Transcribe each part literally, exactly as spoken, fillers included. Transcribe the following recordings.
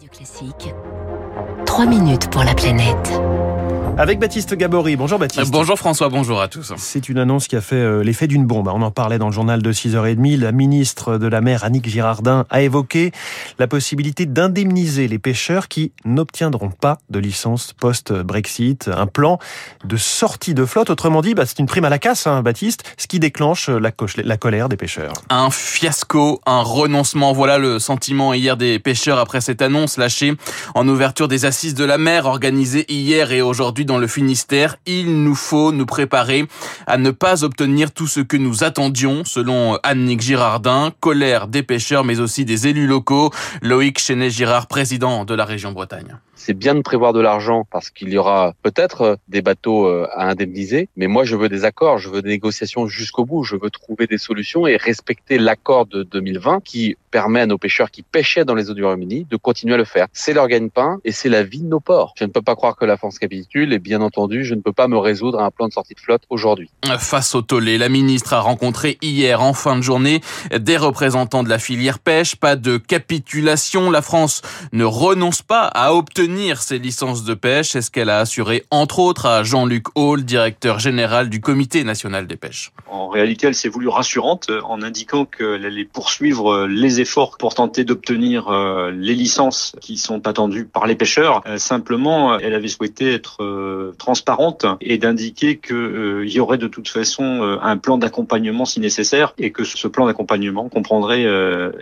Radio Classique, trois minutes pour la planète. Avec Baptiste Gabory. Bonjour Baptiste. Bonjour François, bonjour à tous. C'est une annonce qui a fait l'effet d'une bombe. On en parlait dans le journal de six heures trente. La ministre de la Mer, Annick Girardin, a évoqué la possibilité d'indemniser les pêcheurs qui n'obtiendront pas de licence post-Brexit. Un plan de sortie de flotte. Autrement dit, bah, c'est une prime à la casse, hein, Baptiste, ce qui déclenche la, co- la colère des pêcheurs. Un fiasco, un renoncement. Voilà le sentiment hier des pêcheurs après cette annonce lâchée en ouverture des Assises de la Mer organisées hier et aujourd'hui dans le Finistère. Il nous faut nous préparer à ne pas obtenir tout ce que nous attendions, selon Annick Girardin. Colère des pêcheurs, mais aussi des élus locaux. Loïg Chesnais-Girard, président de la région Bretagne. C'est bien de prévoir de l'argent parce qu'il y aura peut-être des bateaux à indemniser, mais moi je veux des accords, je veux des négociations jusqu'au bout, je veux trouver des solutions et respecter l'accord de deux mille vingt qui permet à nos pêcheurs qui pêchaient dans les eaux du Royaume-Uni de continuer à le faire. C'est leur gagne-pain et c'est la vie de nos ports. Je ne peux pas croire que la France capitule et bien entendu, je ne peux pas me résoudre à un plan de sortie de flotte aujourd'hui. Face au tollé, la ministre a rencontré hier en fin de journée des représentants de la filière pêche. Pas de capitulation, la France ne renonce pas à obtenir ses licences de pêche, c'est ce qu'elle a assuré entre autres à Jean-Luc Hall, directeur général du Comité national des pêches. En réalité, elle s'est voulue rassurante en indiquant qu'elle allait poursuivre les efforts pour tenter d'obtenir les licences qui sont attendues par les pêcheurs. Simplement, elle avait souhaité être transparente et d'indiquer qu'il y aurait de toute façon un plan d'accompagnement si nécessaire et que ce plan d'accompagnement comprendrait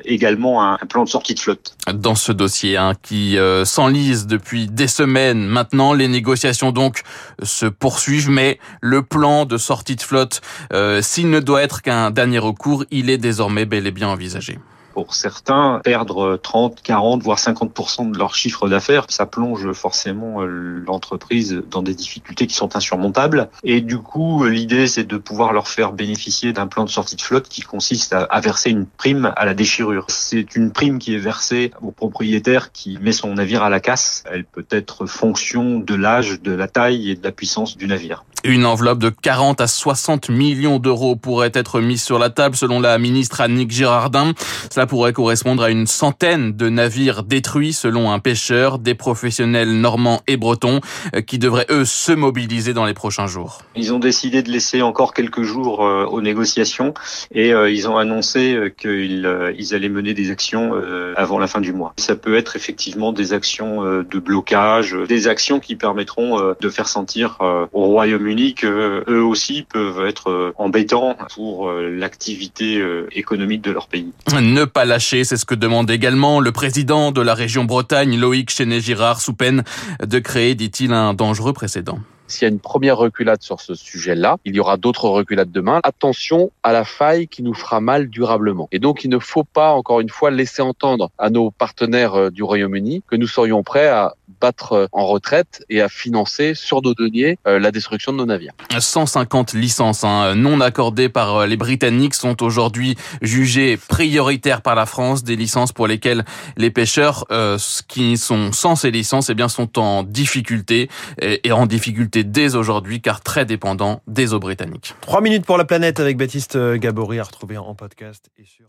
également un plan de sortie de flotte. Dans ce dossier hein, qui euh, s'enlise de Depuis des semaines maintenant, les négociations donc se poursuivent, mais le plan de sortie de flotte, euh, s'il ne doit être qu'un dernier recours, il est désormais bel et bien envisagé. Pour certains, perdre trente, quarante, voire cinquante pour cent de leur chiffre d'affaires, ça plonge forcément l'entreprise dans des difficultés qui sont insurmontables. Et du coup, l'idée, c'est de pouvoir leur faire bénéficier d'un plan de sortie de flotte qui consiste à verser une prime à la déchirure. C'est une prime qui est versée au propriétaire qui met son navire à la casse. Elle peut être fonction de l'âge, de la taille et de la puissance du navire. Une enveloppe de quarante à soixante millions d'euros pourrait être mise sur la table, selon la ministre Annick Girardin. Cela pourrait correspondre à une centaine de navires détruits, selon un pêcheur, des professionnels normands et bretons, qui devraient, eux, se mobiliser dans les prochains jours. Ils ont décidé de laisser encore quelques jours aux négociations et ils ont annoncé qu'ils allaient mener des actions avant la fin du mois. Ça peut être effectivement des actions de blocage, des actions qui permettront de faire sentir au Royaume-Uni que eux aussi peuvent être embêtants pour l'activité économique de leur pays. Ne pas lâcher, c'est ce que demande également le président de la région Bretagne, Loïg Chesnais-Girard, sous peine de créer, dit-il, un dangereux précédent. S'il y a une première reculade sur ce sujet-là, il y aura d'autres reculades demain. Attention à la faille qui nous fera mal durablement. Et donc, il ne faut pas, encore une fois, laisser entendre à nos partenaires du Royaume-Uni que nous serions prêts à battre en retraite et à financer sur nos deniers la destruction de nos navires. cent cinquante licences hein, non accordées par les Britanniques sont aujourd'hui jugées prioritaires par la France, des licences pour lesquelles les pêcheurs euh, qui sont sans ces licences eh bien, sont en difficulté et, et en difficulté dès aujourd'hui, car très dépendant des eaux britanniques. Trois minutes pour la planète avec Baptiste Gabory, à retrouver en podcast et sur